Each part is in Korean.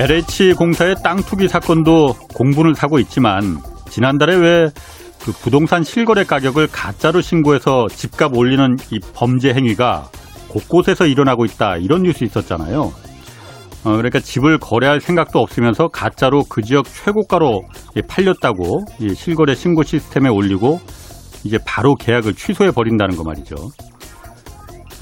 LH공사의 땅 투기 사건도 공분을 사고 있지만 지난달에 왜 그 부동산 실거래 가격을 가짜로 신고해서 집값 올리는 이 범죄 행위가 곳곳에서 일어나고 있다, 이런 뉴스 있었잖아요. 그러니까 집을 거래할 생각도 없으면서 가짜로 그 지역 최고가로 팔렸다고 실거래 신고 시스템에 올리고 이제 바로 계약을 취소해버린다는 거 말이죠.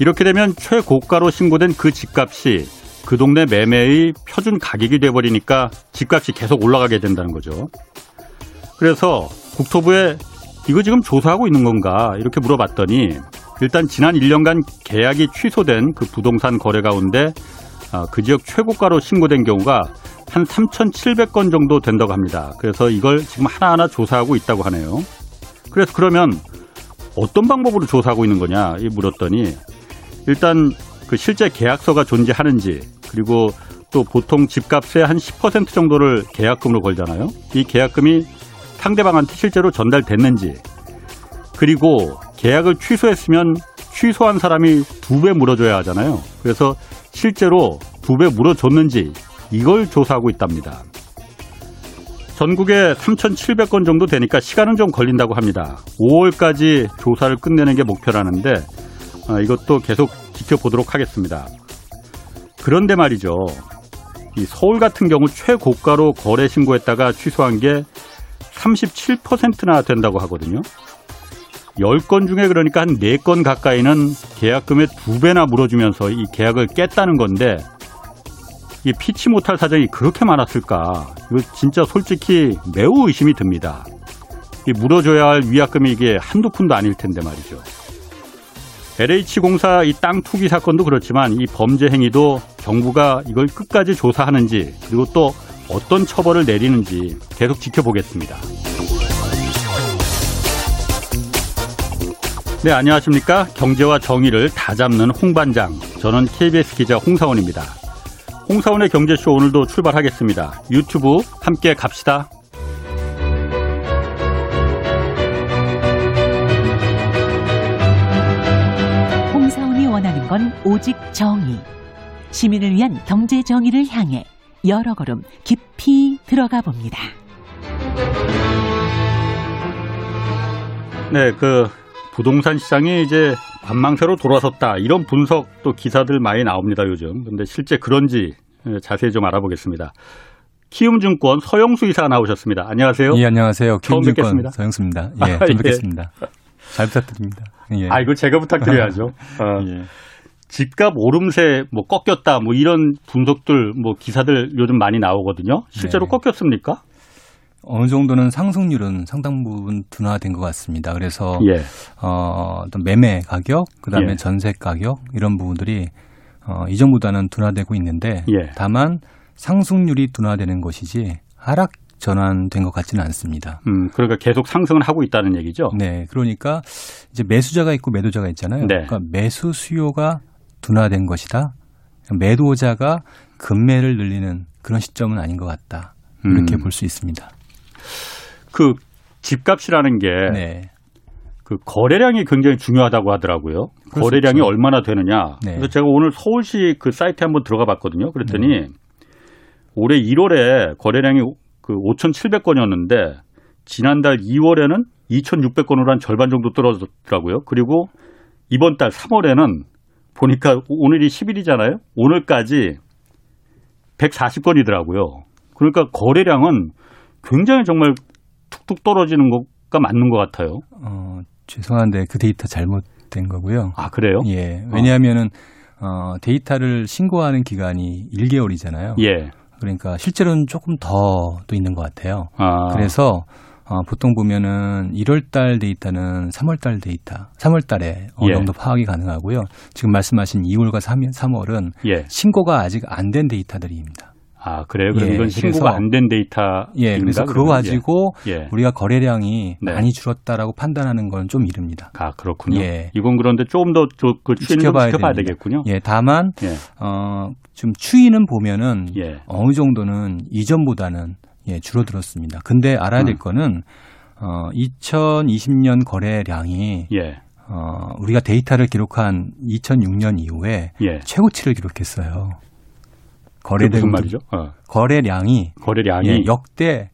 이렇게 되면 최고가로 신고된 그 집값이 그 동네 매매의 표준 가격이 돼버리니까 집값이 계속 올라가게 된다는 거죠. 그래서 국토부에 이거 지금 조사하고 있는 건가 이렇게 물어봤더니 일단 지난 1년간 계약이 취소된 그 부동산 거래 가운데 그 지역 최고가로 신고된 경우가 한 3,700건 정도 된다고 합니다. 그래서 이걸 지금 하나하나 조사하고 있다고 하네요. 그래서 그러면 어떤 방법으로 조사하고 있는 거냐 물었더니 일단 그 실제 계약서가 존재하는지, 그리고 또 보통 집값의 한 10% 정도를 계약금으로 걸잖아요. 이 계약금이 상대방한테 실제로 전달됐는지, 그리고 계약을 취소했으면 취소한 사람이 2배 물어줘야 하잖아요. 그래서 실제로 2배 물어줬는지 이걸 조사하고 있답니다. 전국에 3,700건 정도 되니까 시간은 좀 걸린다고 합니다. 5월까지 조사를 끝내는 게 목표라는데 이것도 계속 지켜보도록 하겠습니다. 그런데 말이죠. 이 서울 같은 경우 최고가로 거래 신고했다가 취소한 게 37%나 된다고 하거든요. 10건 중에 그러니까 한 4건 가까이는 계약금의 2배나 물어주면서 이 계약을 깼다는 건데 이 피치 못할 사정이 그렇게 많았을까? 이거 진짜 솔직히 매우 의심이 듭니다. 이 물어줘야 할 위약금이 이게 한두 푼도 아닐 텐데 말이죠. LH공사 이 땅 투기 사건도 그렇지만 이 범죄 행위도 정부가 이걸 끝까지 조사하는지, 그리고 또 어떤 처벌을 내리는지 계속 지켜보겠습니다. 네, 안녕하십니까. 경제와 정의를 다 잡는 홍반장. 저는 KBS 기자 홍사원입니다. 홍사원의 경제쇼 오늘도 출발하겠습니다. 유튜브 함께 갑시다. 홍사원이 원하는 건 오직 정의. 시민을 위한 경제 정의를 향해 여러 걸음 깊이 들어가 봅니다. 네, 그 부동산 시장이 이제 반망세로 돌아섰다, 이런 분석 또 기사들 많이 나옵니다 요즘. 근데 실제 그런지 자세히 좀 알아보겠습니다. 키움증권 서영수 이사 나오셨습니다. 안녕하세요. 예, 안녕하세요. 키움증권 서영수입니다. 예, 좀 뵙겠습니다. 예. 잘 부탁드립니다. 예. 아, 이거 제가 부탁드려야죠. 예. 집값 오름세 뭐 꺾였다 뭐 이런 분석들 뭐 기사들 요즘 많이 나오거든요. 실제로 네. 꺾였습니까? 어느 정도는 상승률은 상당 부분 둔화된 것 같습니다. 그래서 예. 어떤 매매 가격, 그다음에 예. 전세 가격 이런 부분들이 이전보다는 둔화되고 있는데 예. 다만 상승률이 둔화되는 것이지 하락 전환된 것 같지는 않습니다. 그러니까 계속 상승을 하고 있다는 얘기죠. 네, 그러니까 이제 매수자가 있고 매도자가 있잖아요. 네. 그러니까 매수 수요가 둔화된 것이다. 매도자가 급매를 늘리는 그런 시점은 아닌 것 같다. 이렇게 볼 수 있습니다. 그 집값이라는 게 네. 그 거래량이 굉장히 중요하다고 하더라고요. 그렇죠. 거래량이 얼마나 되느냐. 네. 그래서 제가 오늘 서울시 그 사이트에 한번 들어가 봤거든요. 그랬더니 네. 올해 1월에 거래량이 그 5,700건이었는데 지난달 2월에는 2,600건으로 한 절반 정도 떨어졌더라고요. 그리고 이번 달 3월에는 보니까 오늘이 10일이잖아요. 오늘까지 140건이더라고요. 그러니까 거래량은 굉장히 정말 툭툭 떨어지는 것과 맞는 것 같아요. 죄송한데 그 데이터 잘못된 거고요. 아, 그래요? 예. 왜냐하면은 데이터를 신고하는 기간이 1개월이잖아요. 예. 그러니까 실제로는 조금 더 또 있는 것 같아요. 아. 그래서 보통 보면은 1월달 데이터는 3월달 데이터, 3월달에 어느 정도 예. 파악이 가능하고요. 지금 말씀하신 2월과 3월은 예. 신고가 아직 안 된 데이터들입니다. 아, 그래요? 그럼 예, 이건 신고가 안 된 데이터입니다. 예, 그래서 그거 가지고 예. 우리가 거래량이 네. 많이 줄었다라고 판단하는 건 좀 이릅니다. 아, 그렇군요. 예. 이건 그런데 조금 더 그 추이는 지켜봐야 되겠군요. 예, 다만 예. 좀 추이는 보면은 예. 어느 정도는 이전보다는 예, 줄어들었습니다. 근데 알아야 될 거는 2020년 거래량이 예. 우리가 데이터를 기록한 2006년 이후에 예. 최고치를 기록했어요. 거래된 무슨 말이죠? 거래량이 예, 역대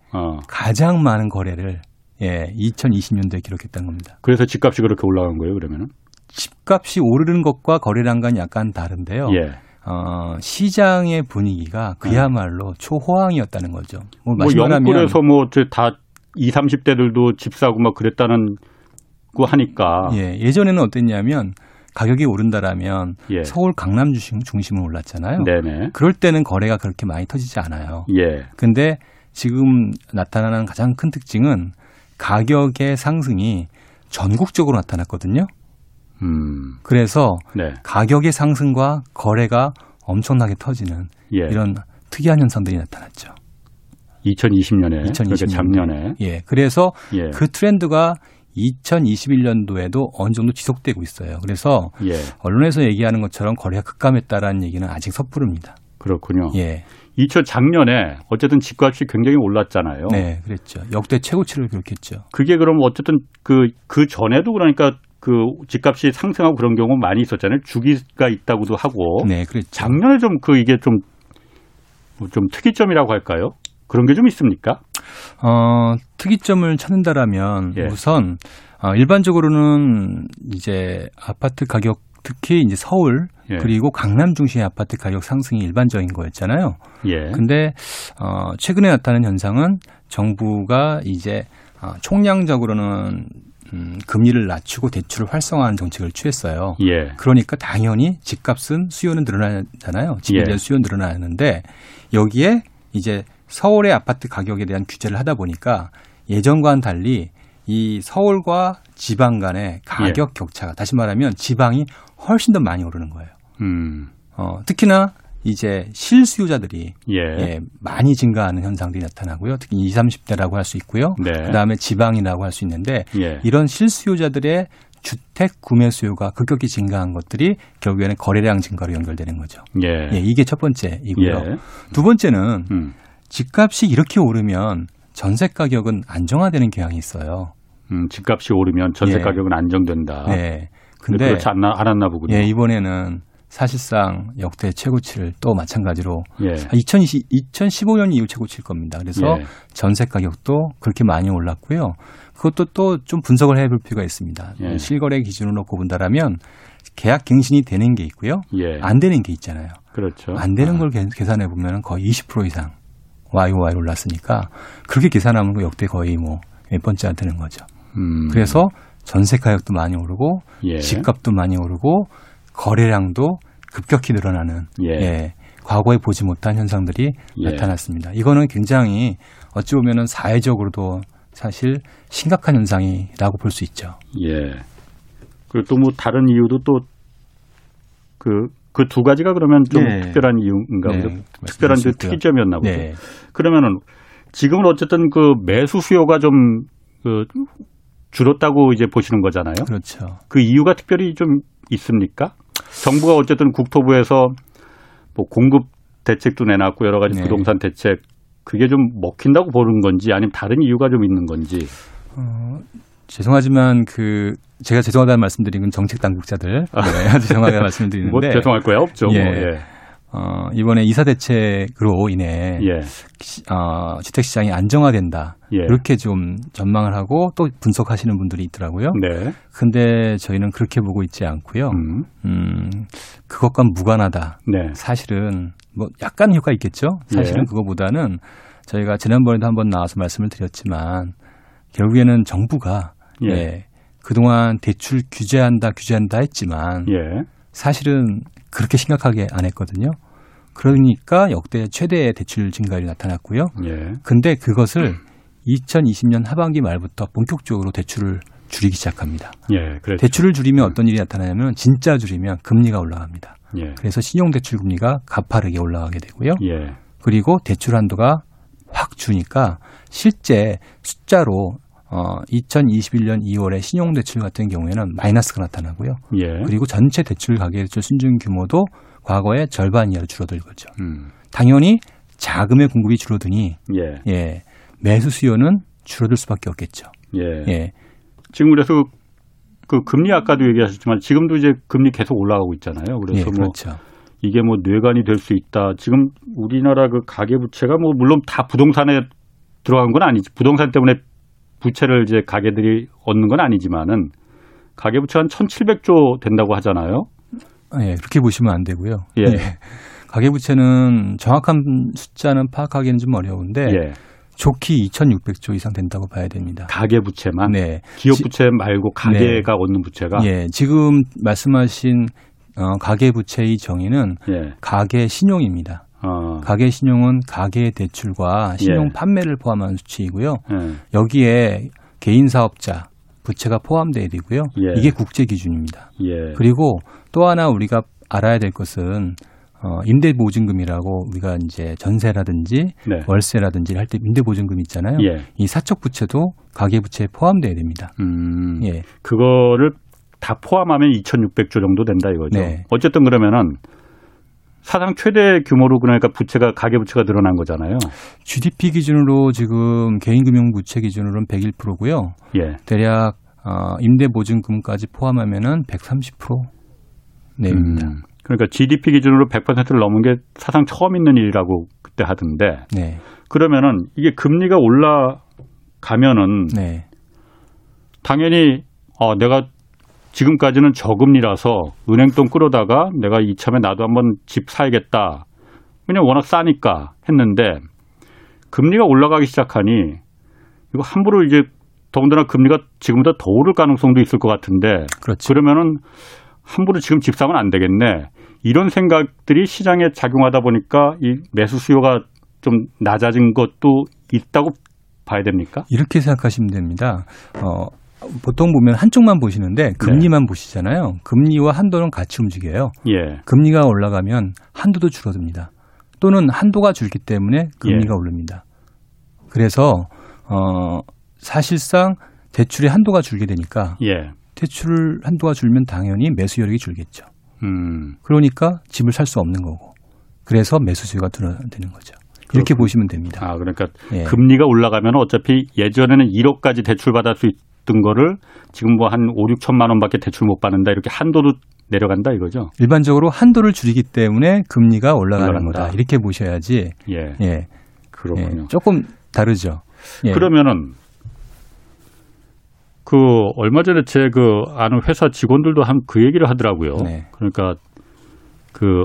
가장 많은 거래를 2020년도에 기록했다는 겁니다. 그래서 집값이 그렇게 올라간 거예요, 그러면은? 집값이 오르는 것과 거래량과는 약간 다른데요. 예. 시장의 분위기가 그야말로 초호황이었다는 거죠. 뭐 영국에서 뭐 다 20, 30대들도 집 사고 막 그랬다는 거 하니까. 예, 예전에는 어땠냐면 가격이 오른다라면 서울 강남 중심으로 올랐잖아요. 네네. 그럴 때는 거래가 그렇게 많이 터지지 않아요. 그런데 지금 나타나는 가장 큰 특징은 가격의 상승이 전국적으로 나타났거든요. 그래서 가격의 상승과 거래가 엄청나게 터지는 이런 특이한 현상들이 나타났죠. 2020년에. 작년에. 예. 그래서 그 트렌드가 2021년도에도 어느 정도 지속되고 있어요. 그래서 언론에서 얘기하는 것처럼 거래가 급감했다라는 얘기는 아직 섣부릅니다. 그렇군요. 예. 작년에 어쨌든 집값이 굉장히 올랐잖아요. 네, 그랬죠. 역대 최고치를 기록했죠. 그게 그럼 어쨌든 그 전에도 그러니까 그 집값이 상승하고 그런 경우 많이 있었잖아요. 주기가 있다고도 하고. 네, 그렇죠. 작년에 좀 이게 좀 특이점이라고 할까요? 그런 게 좀 있습니까? 특이점을 찾는다라면 우선 일반적으로는 이제 아파트 가격 특히 이제 서울 그리고 강남 중심의 아파트 가격 상승이 일반적인 거였잖아요. 그런데 최근에 나타난 현상은 정부가 이제 총량적으로는 금리를 낮추고 대출을 활성화하는 정책을 취했어요. 그러니까 당연히 집값은 수요는 늘어나잖아요. 집에 대한 수요는 늘어나는데 여기에 이제 서울의 아파트 가격에 대한 규제를 하다 보니까 예전과는 달리 이 서울과 지방 간의 가격 격차가 다시 말하면 지방이 훨씬 더 많이 오르는 거예요. 특히나 이제 실수요자들이 많이 증가하는 현상들이 나타나고요. 특히 20, 30대라고 할 수 있고요. 네. 그다음에 지방이라고 할 수 있는데 이런 실수요자들의 주택 구매 수요가 급격히 증가한 것들이 결국에는 거래량 증가로 연결되는 거죠. 이게 첫 번째이고요. 두 번째는 집값이 이렇게 오르면 전세 가격은 안정화되는 경향이 있어요. 집값이 오르면 전세 가격은 안정된다. 네. 근데 그렇지 않았나 보군요. 이번에는 사실상 역대 최고치를 또 마찬가지로 2015년 이후 최고치일 겁니다. 그래서 전세 가격도 그렇게 많이 올랐고요. 그것도 또 좀 분석을 해볼 필요가 있습니다. 실거래 기준으로 고분다라면 계약 갱신이 되는 게 있고요. 안 되는 게 있잖아요. 그렇죠. 안 되는 걸 계산해 보면 거의 20% 이상 YOY로 올랐으니까 그렇게 계산하면 역대 거의 몇 번째 안 되는 거죠. 그래서 전세 가격도 많이 오르고 집값도 많이 오르고 거래량도 급격히 늘어나는 과거에 보지 못한 현상들이 나타났습니다. 이거는 굉장히 어찌 보면 사회적으로도 사실 심각한 현상이라고 볼 수 있죠. 그리고 또 다른 이유도 또 그 두 가지가 그러면 좀 특별한 이유인가 보죠. 특별한 특이점이었나 보죠. 그러면은 지금은 어쨌든 매수 수요가 좀 줄었다고 이제 보시는 거잖아요. 그렇죠. 그 이유가 특별히 좀 있습니까? 정부가 어쨌든 국토부에서 공급 대책도 내놨고 여러 가지 부동산 대책 그게 좀 먹힌다고 보는 건지 아니면 다른 이유가 좀 있는 건지. 죄송하지만 제가 죄송하다는 말씀드린 건 정책 당국자들 죄송하게 말씀드리는데 죄송할 거야 없죠. 이번에 이사 대책으로 인해 주택 시장이 안정화된다 이렇게 좀 전망을 하고 또 분석하시는 분들이 있더라고요. 그런데 저희는 그렇게 보고 있지 않고요. 그것과 무관하다. 사실은 약간 효과 있겠죠. 사실은 그거보다는 저희가 지난번에도 한번 나와서 말씀을 드렸지만 결국에는 정부가 그동안 대출 규제한다 했지만 사실은 그렇게 심각하게 안 했거든요. 그러니까 역대 최대의 대출 증가율이 나타났고요. 근데 그것을 2020년 하반기 말부터 본격적으로 대출을 줄이기 시작합니다. 그렇죠. 대출을 줄이면 어떤 일이 나타나냐면 진짜 줄이면 금리가 올라갑니다. 그래서 신용대출 금리가 가파르게 올라가게 되고요. 그리고 대출 한도가 확 주니까 실제 숫자로 2021년 2월에 신용대출 같은 경우에는 마이너스가 나타나고요. 그리고 전체 대출 가계대출 순증 규모도 과거의 절반 이하로 줄어들 거죠. 당연히 자금의 공급이 줄어드니 매수 수요는 줄어들 수밖에 없겠죠. 지금 그래서 금리 아까도 얘기하셨지만 지금도 이제 금리 계속 올라가고 있잖아요. 그래서 그렇죠. 이게 뭐 뇌관이 될 수 있다. 지금 우리나라 그 가계부채가 뭐 물론 다 부동산에 들어간 건 아니지. 부동산 때문에 부채를 이제 가계들이 얻는 건 아니지만은 가계부채 한 1,700조 된다고 하잖아요. 예, 그렇게 보시면 안 되고요. 예. 예. 가계부채는 정확한 숫자는 파악하기는 좀 어려운데 예. 좋기 2,600조 이상 된다고 봐야 됩니다. 가계부채만? 네. 기업부채 말고 가계가 네. 얻는 부채가? 예, 지금 말씀하신 가계부채의 정의는 예. 가계신용입니다. 가계신용은 가계대출과 신용 예. 판매를 포함한 수치이고요. 여기에 개인사업자 부채가 포함되어 있고요. 예. 이게 국제기준입니다. 예. 그리고 또 하나 우리가 알아야 될 것은 임대보증금이라고 우리가 이제 전세라든지 네. 월세라든지 할 때 임대보증금 있잖아요. 예. 이 사적부채도 가계부채에 포함되어야 됩니다. 예. 그거를 다 포함하면 2,600조 정도 된다 이거죠. 네. 어쨌든 그러면은 사상 최대 규모로 그러니까 부채가 가계부채가 늘어난 거잖아요. GDP 기준으로 지금 개인금융부채 기준으로는 101%고요. 예. 대략 임대보증금까지 포함하면은 130% 내입니다. 그러니까 GDP 기준으로 100%를 넘은 게 사상 처음 있는 일이라고 그때 하던데. 네. 그러면은 이게 금리가 올라가면은 네. 당연히 내가 지금까지는 저금리라서 은행돈 끌어다가 내가 이참에 나도 한번 집 사야겠다. 왜냐면 워낙 싸니까 했는데 금리가 올라가기 시작하니 이거 함부로 이제 더군다나 금리가 지금보다 더 오를 가능성도 있을 것 같은데. 그렇죠. 그러면은 함부로 지금 집 사면 안 되겠네. 이런 생각들이 시장에 작용하다 보니까 이 매수 수요가 좀 낮아진 것도 있다고 봐야 됩니까? 이렇게 생각하시면 됩니다. 보통 보면 한쪽만 보시는데 금리만 네. 보시잖아요. 금리와 한도는 같이 움직여요. 예. 금리가 올라가면 한도도 줄어듭니다. 또는 한도가 줄기 때문에 금리가 예. 오릅니다. 그래서 사실상 대출의 한도가 줄게 되니까 예. 대출 한도가 줄면 당연히 매수 여력이 줄겠죠. 그러니까 집을 살 수 없는 거고. 그래서 매수 수요가 늘어나는 거죠. 이렇게 보시면 됩니다. 아, 그러니까 예. 금리가 올라가면 어차피 예전에는 1억까지 대출받을 수 있던 거를 지금 뭐 한 5, 6천만 원밖에 대출 못 받는다. 이렇게 한도도 내려간다 이거죠. 일반적으로 한도를 줄이기 때문에 금리가 올라가는 거다. 이렇게 보셔야지. 예. 예. 그렇군요. 예. 조금 다르죠. 예. 그러면은 그 얼마 전에 제 그 아는 회사 직원들도 한 그 얘기를 하더라고요. 네. 그러니까 그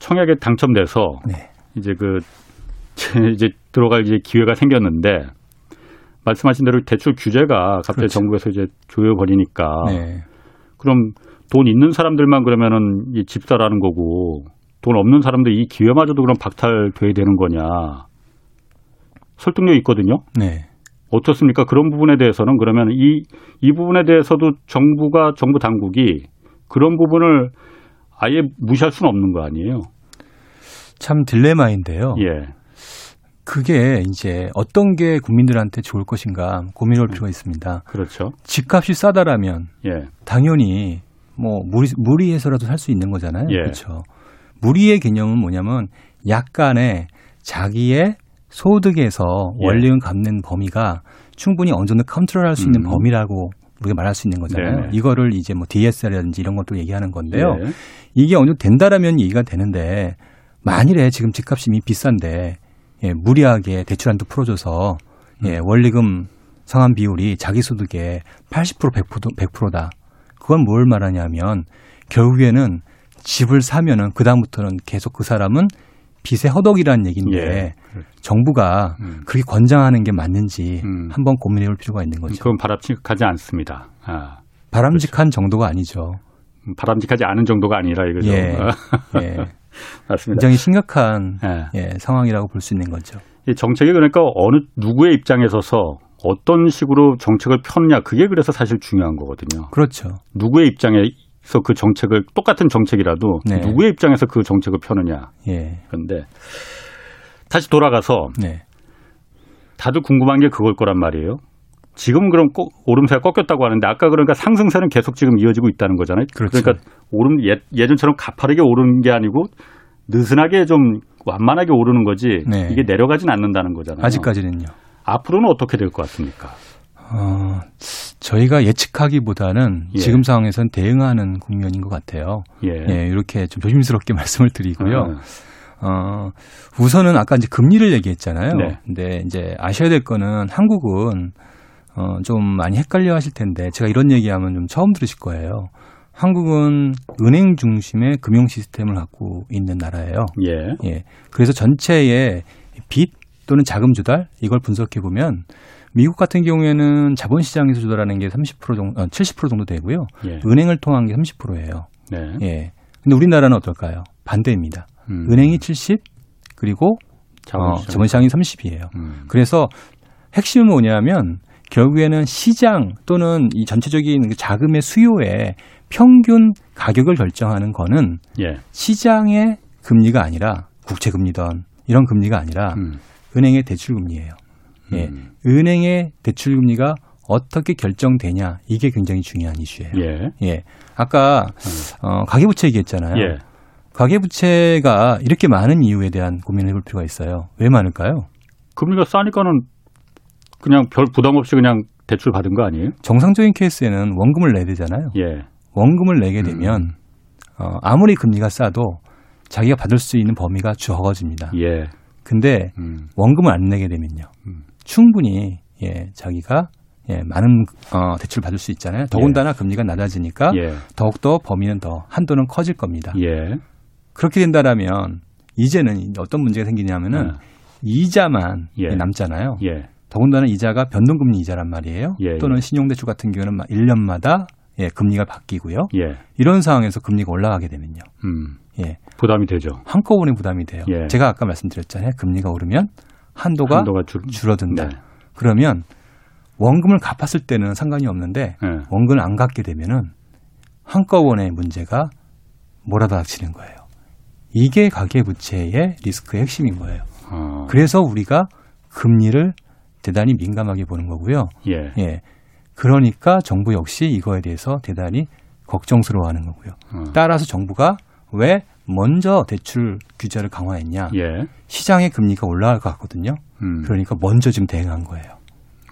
청약에 당첨돼서 네. 이제 그 이제 들어갈 이제 기회가 생겼는데 말씀하신 대로 대출 규제가 갑자기 그렇죠. 정부에서 이제 조여버리니까 네. 그럼 돈 있는 사람들만 그러면은 이 집 사라는 거고 돈 없는 사람들 이 기회마저도 그럼 박탈돼야 되는 거냐 설득력 있거든요. 네. 어떻습니까? 그런 부분에 대해서는 그러면 이 부분에 대해서도 정부 당국이 그런 부분을 아예 무시할 수는 없는 거 아니에요? 참 딜레마인데요. 예. 그게 이제 어떤 게 국민들한테 좋을 것인가 고민할 필요가 있습니다. 그렇죠. 집값이 싸다라면 예. 당연히 뭐 무리해서라도 살 수 있는 거잖아요. 예. 그렇죠. 무리의 개념은 뭐냐면 약간의 자기의 소득에서 예. 원리금 갚는 범위가 충분히 어느 정도 컨트롤할 수 있는 범위라고 우리가 말할 수 있는 거잖아요. 네네. 이거를 이제 뭐 DSR이라든지 이런 것도 얘기하는 건데요. 예. 이게 어느 정도 된다라면 얘기가 되는데 만일에 지금 집값이 이미 비싼데 예, 무리하게 대출 한도 풀어줘서 예, 원리금 상환 비율이 자기 소득의 80% 100%다. 그건 뭘 말하냐면 결국에는 집을 사면은 그 다음부터는 계속 그 사람은 빚의 허덕이라는 얘기인데 예. 정부가 그렇게 권장하는 게 맞는지 한번 고민해 볼 필요가 있는 거죠. 그건 바람직하지 않습니다. 아, 바람직한 그렇죠. 정도가 아니죠. 바람직하지 않은 정도가 아니라 이거죠. 예. 예. 맞습니다. 굉장히 심각한 예. 예, 상황이라고 볼 수 있는 거죠. 이 정책이 그러니까 어느 누구의 입장에 서서 어떤 식으로 정책을 펴느냐 그게 그래서 사실 중요한 거거든요. 그렇죠. 누구의 입장에 그래서 그 정책을 똑같은 정책이라도 네. 누구의 입장에서 그 정책을 펴느냐. 예. 그런데 다시 돌아가서 네. 다들 궁금한 게 그걸 거란 말이에요. 지금 그럼 오름세가 꺾였다고 하는데 아까 그러니까 상승세는 계속 지금 이어지고 있다는 거잖아요. 그렇죠. 그러니까 예전처럼 가파르게 오르는 게 아니고 느슨하게 좀 완만하게 오르는 거지 네. 이게 내려가진 않는다는 거잖아요. 아직까지는요. 앞으로는 어떻게 될 것 같습니까? 저희가 예측하기보다는 예. 지금 상황에선 대응하는 국면인 것 같아요. 예. 예, 이렇게 좀 조심스럽게 말씀을 드리고요. 우선은 아까 이제 금리를 얘기했잖아요. 네. 근데 이제 아셔야 될 거는 한국은 좀 많이 헷갈려 하실 텐데 제가 이런 얘기하면 좀 처음 들으실 거예요. 한국은 은행 중심의 금융 시스템을 갖고 있는 나라예요. 예. 예. 그래서 전체의 빚 또는 자금 조달 이걸 분석해 보면 미국 같은 경우에는 자본시장에서 조달하는 게 30% 정도, 70% 정도 되고요. 예. 은행을 통한 게 30%예요. 네. 예. 근데 우리나라는 어떨까요? 반대입니다. 은행이 70 그리고 자본시장이 30이에요. 그래서 핵심은 뭐냐면 결국에는 시장 또는 이 전체적인 자금의 수요에 평균 가격을 결정하는 거는 예. 시장의 금리가 아니라 국채금리든 이런 금리가 아니라 은행의 대출금리예요. 예. 은행의 대출금리가 어떻게 결정되냐 이게 굉장히 중요한 이슈예요. 예. 예. 아까 가계부채 얘기했잖아요. 예. 가계부채가 이렇게 많은 이유에 대한 고민을 해볼 필요가 있어요. 왜 많을까요? 금리가 싸니까는 그냥 별 부담 없이 그냥 대출 받은 거 아니에요? 정상적인 케이스에는 원금을 내야 되잖아요. 예. 원금을 내게 되면 아무리 금리가 싸도 자기가 받을 수 있는 범위가 적어집니다. 예. 근데 원금을 안 내게 되면요. 충분히 예, 자기가 예, 많은 대출 받을 수 있잖아요. 더군다나 예. 금리가 낮아지니까 예. 더욱더 범위는 더 한도는 커질 겁니다. 예. 그렇게 된다라면 이제는 어떤 문제가 생기냐면은 이자만 예. 남잖아요. 예. 더군다나 이자가 변동금리 이자란 말이에요. 예. 또는 신용대출 같은 경우는 1년마다 예, 금리가 바뀌고요. 예. 이런 상황에서 금리가 올라가게 되면요. 예. 부담이 되죠. 한꺼번에 부담이 돼요. 예. 제가 아까 말씀드렸잖아요. 금리가 오르면 한도가 줄어든다. 네. 그러면 원금을 갚았을 때는 상관이 없는데 예. 원금을 안 갚게 되면은 한꺼번에 문제가 몰아닥치는 거예요. 이게 가계부채의 리스크의 핵심인 거예요. 그래서 우리가 금리를 대단히 민감하게 보는 거고요. 예. 예. 그러니까 정부 역시 이거에 대해서 대단히 걱정스러워하는 거고요. 따라서 정부가 왜 먼저 대출 규제를 강화했냐. 예. 시장의 금리가 올라갈 것 같거든요. 그러니까 먼저 지금 대응한 거예요.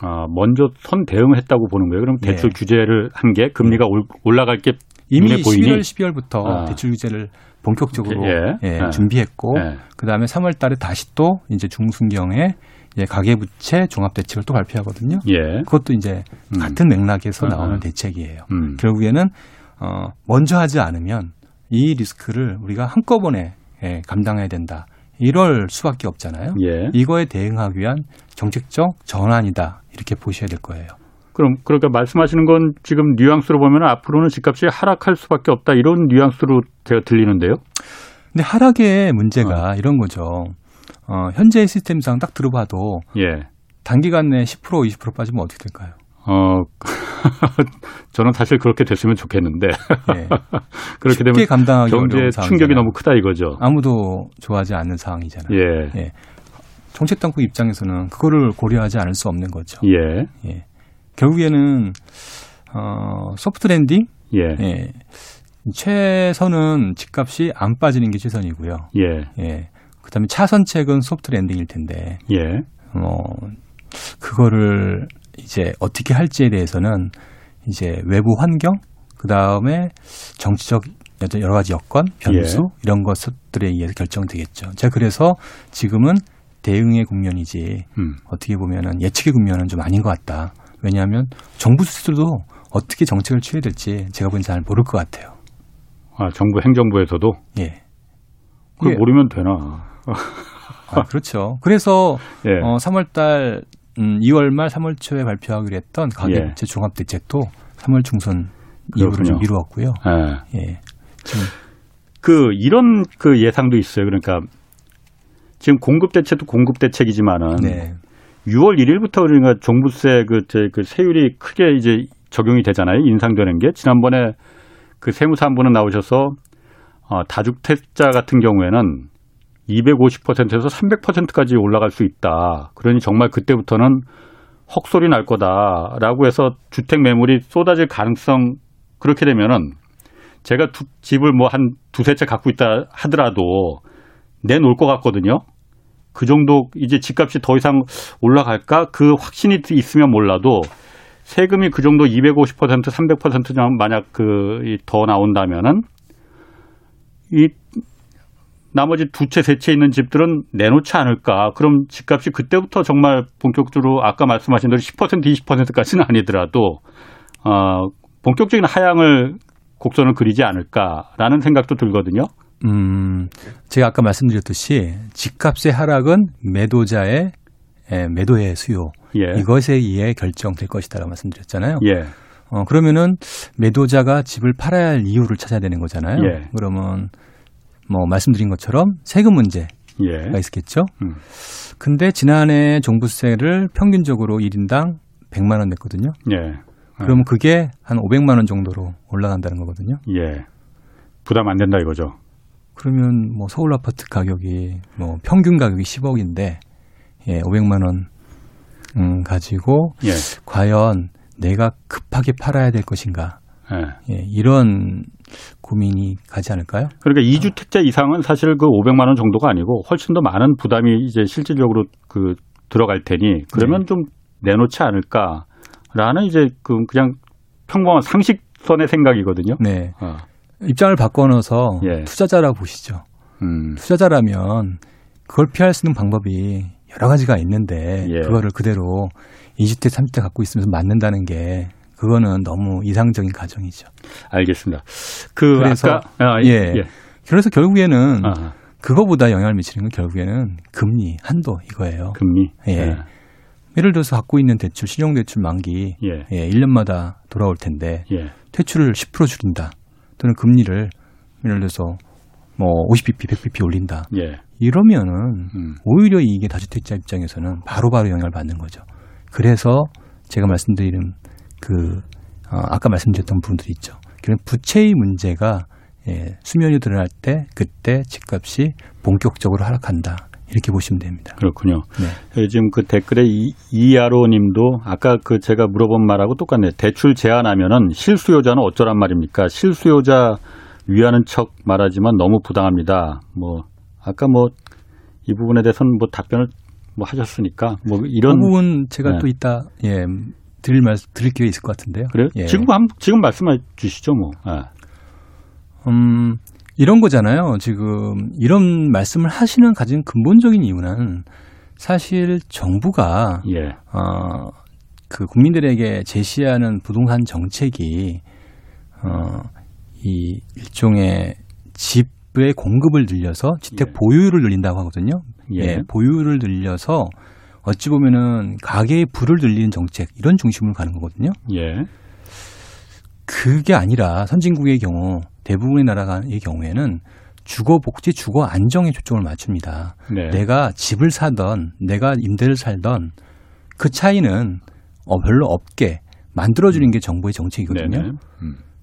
아, 먼저 선 대응했다고 보는 거예요. 그럼 대출 예. 규제를 한 게 금리가 올라갈 게 이미 눈에 보이니? 11월, 12월부터 대출 규제를 본격적으로 예. 예, 예. 준비했고 예. 그다음에 3월 달에 다시 또 이제 중순경에 예, 가계부채 종합대책을 또 발표하거든요. 예. 그것도 이제 같은 맥락에서 나오는 대책이에요. 결국에는 먼저 하지 않으면 이 리스크를 우리가 한꺼번에 예, 감당해야 된다. 이럴 수밖에 없잖아요. 예. 이거에 대응하기 위한 정책적 전환이다. 이렇게 보셔야 될 거예요. 그럼 그러니까 말씀하시는 건 지금 뉘앙스로 보면 앞으로는 집값이 하락할 수밖에 없다. 이런 뉘앙스로 제가 들리는데요. 근데 하락의 문제가 이런 거죠. 현재의 시스템상 딱 들어봐도 예. 단기간 내에 10% 20% 빠지면 어떻게 될까요? 저는 사실 그렇게 됐으면 좋겠는데 예. 그렇게 되면 감당하기 경제 충격이 너무 크다 이거죠. 아무도 좋아하지 않는 상황이잖아요. 예. 예. 정책 당국 입장에서는 그거를 고려하지 않을 수 없는 거죠. 예. 예. 결국에는 소프트 랜딩 예. 예. 최선은 집값이 안 빠지는 게 최선이고요. 예. 예. 그다음에 차선책은 소프트 랜딩일 텐데, 예. 그거를 이제 어떻게 할지에 대해서는 이제 외부 환경, 그 다음에 정치적 여러 가지 여건, 변수 예. 이런 것들에 의해서 결정되겠죠. 제가 그래서 지금은 대응의 국면이지 어떻게 보면은 예측의 국면은 좀 아닌 것 같다. 왜냐하면 정부 스스로도 어떻게 정책을 취해야 될지 제가 보기엔 잘 모를 것 같아요. 아, 정부 행정부에서도? 예. 그걸 모르면 되나? 아, 그렇죠. 그래서 3월달 2월 말 3월 초에 발표하기로 했던 가계부채 종합대책도 3월 중순 이후로 좀 미루었고요. 예. 예. 지금 이런 예상도 있어요. 그러니까 지금 공급대책도 공급대책이지만은 6월 1일부터 그러니까 종부세 그 세율이 크게 이제 적용이 되잖아요. 인상되는 게 지난번에 그 세무사안보는 나오셔서 다주택자 같은 경우에는 250%에서 300%까지 올라갈 수 있다. 그러니 정말 그때부터는 헉소리 날 거다라고 해서 주택 매물이 쏟아질 가능성 그렇게 되면은 제가 집을 뭐 한 두세 채 갖고 있다 하더라도 내놓을 것 같거든요. 그 정도 이제 집값이 더 이상 올라갈까? 그 확신이 있으면 몰라도 세금이 그 정도 250%, 300% 만약 그 더 나온다면은 이 나머지 두 채, 세 채 있는 집들은 내놓지 않을까. 그럼 집값이 그때부터 정말 본격적으로 아까 말씀하신 대로 10%, 20%까지는 아니더라도 본격적인 하향을 곡선을 그리지 않을까라는 생각도 들거든요. 제가 아까 말씀드렸듯이 집값의 하락은 매도자의 매도의 수요 이것에 의해 결정될 것이다라고 말씀드렸잖아요. 예. 그러면은 매도자가 집을 팔아야 할 이유를 찾아야 되는 거잖아요. 예. 그러면 뭐 말씀드린 것처럼 세금 문제가 있었겠죠. 근데 지난해 종부세를 평균적으로 1인당 100만 원 냈거든요. 예. 그러면 그게 한 500만 원 정도로 올라간다는 거거든요. 예. 부담 안 된다 이거죠. 그러면 뭐 서울 아파트 가격이 뭐 평균 가격이 10억인데 500만 원 가지고 과연 내가 급하게 팔아야 될 것인가. 이런 고민이 가지 않을까요? 그러니까 2주택자 이상은 사실 그 500만 원 정도가 아니고 훨씬 더 많은 부담이 이제 실질적으로 그 들어갈 테니 그러면 좀 내놓지 않을까라는 이제 그냥 평범한 상식선의 생각이거든요. 네. 입장을 바꿔놓아서 투자자라고 보시죠. 투자자라면 그걸 피할 수 있는 방법이 여러 가지가 있는데 그거를 그대로 2주택, 3주택 갖고 있으면서 맞는다는 게 그거는 너무 이상적인 가정이죠. 알겠습니다. 그래서 결국에는 그거보다 영향을 미치는 건 결국에는 금리 한도 이거예요. 금리. 예를 들어서 갖고 있는 대출, 신용대출 만기 1년마다 돌아올 텐데 퇴출을 10% 줄인다. 또는 금리를 예를 들어서 뭐 50bp, 100bp 올린다. 이러면은 오히려 이게 다주택자 입장에서는 바로바로 영향을 받는 거죠. 그래서 제가 말씀드린 아까 말씀드렸던 부분들이 있죠. 부채의 문제가 수면이 드러날 때 그때 집값이 본격적으로 하락한다. 이렇게 보시면 됩니다. 그렇군요. 네. 지금 그 댓글에 이아로님도 아까 그 제가 물어본 말하고 똑같네요. 대출 제한하면은 실수요자는 어쩌란 말입니까? 실수요자 위하는 척 말하지만 너무 부당합니다. 뭐 아까 뭐 이 부분에 대해서는 뭐 답변을 뭐 하셨으니까 뭐 이런 그 부분 제가 또 이따 드릴 기회 있을 것 같은데요. 그래요? 예. 지금 말씀해 주시죠, 뭐. 아. 이런 거잖아요. 지금 이런 말씀을 하시는 가장 근본적인 이유는 사실 정부가 그 국민들에게 제시하는 부동산 정책이 이 일종의 집의 공급을 늘려서 주택 보유율을 늘린다고 하거든요. 보유율을 늘려서 어찌 보면은 가계의 부를 늘리는 정책 이런 중심으로 가는 거거든요. 예. 그게 아니라 선진국의 경우 대부분의 나라의 경우에는 주거복지, 주거안정에 초점을 맞춥니다. 네. 내가 집을 사던 내가 임대를 살던 그 차이는 별로 없게 만들어주는 게 정부의 정책이거든요.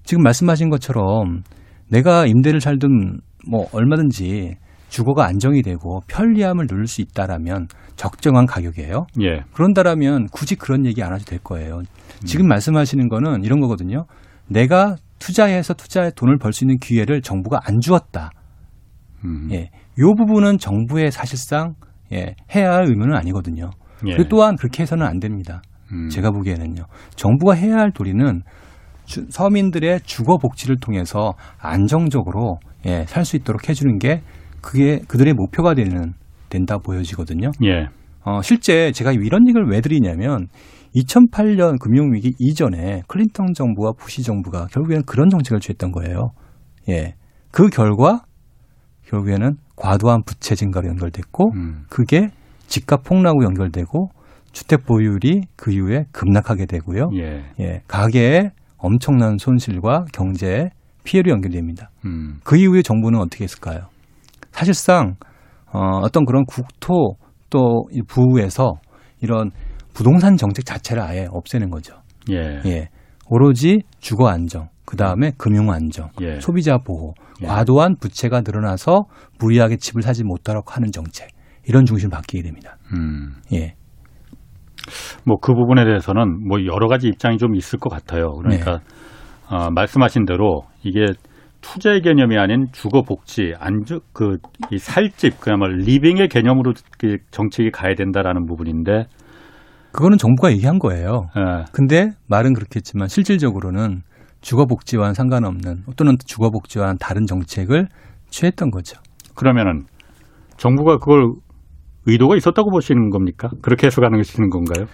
지금 말씀하신 것처럼 내가 임대를 살든 뭐 얼마든지 주거가 안정이 되고 편리함을 누릴 수 있다라면 적정한 가격이에요. 예. 그런다라면 굳이 그런 얘기 안 하셔도 될 거예요. 지금 말씀하시는 거는 이런 거거든요. 내가 투자해 돈을 벌 수 있는 기회를 정부가 안 주었다. 이 부분은 정부의 사실상 해야 할 의무는 아니거든요. 그리고 또한 그렇게 해서는 안 됩니다. 제가 보기에는요. 정부가 해야 할 도리는 서민들의 주거 복지를 통해서 안정적으로 살 수 있도록 해주는 게 그게 그들의 목표가 된다 보여지거든요. 예. 실제 제가 이런 얘기를 왜 드리냐면 2008년 금융위기 이전에 클린턴 정부와 부시 정부가 결국에는 그런 정책을 취했던 거예요. 예. 그 결과 결국에는 과도한 부채 증가로 연결됐고 그게 집값 폭락으로 연결되고 주택 보유율이 그 이후에 급락하게 되고요. 가계의 엄청난 손실과 경제의 피해로 연결됩니다. 그 이후에 정부는 어떻게 했을까요? 사실상 어떤 그런 국토 또 부에서 이런 부동산 정책 자체를 아예 없애는 거죠. 오로지 주거 안정, 그다음에 금융 안정, 소비자 보호, 과도한 부채가 늘어나서 무리하게 집을 사지 못하도록 하는 정책. 이런 중심을 바뀌게 됩니다. 뭐 그 부분에 대해서는 뭐 여러 가지 입장이 좀 있을 것 같아요. 그러니까 말씀하신 대로 이게 투자의 개념이 아닌 주거 복지, 이 살집, 그야말로 리빙의 개념으로 정책이 가야 된다라는 부분인데 그거는 정부가 얘기한 거예요. 네. 근데 말은 그렇게 했지만 실질적으로는 주거복지와는 상관없는 또는 주거복지와는 다른 정책을 취했던 거죠. 그러면은 정부가 그걸 의도가 있었다고 보시는 겁니까? 그렇게 해석하시는 건가요?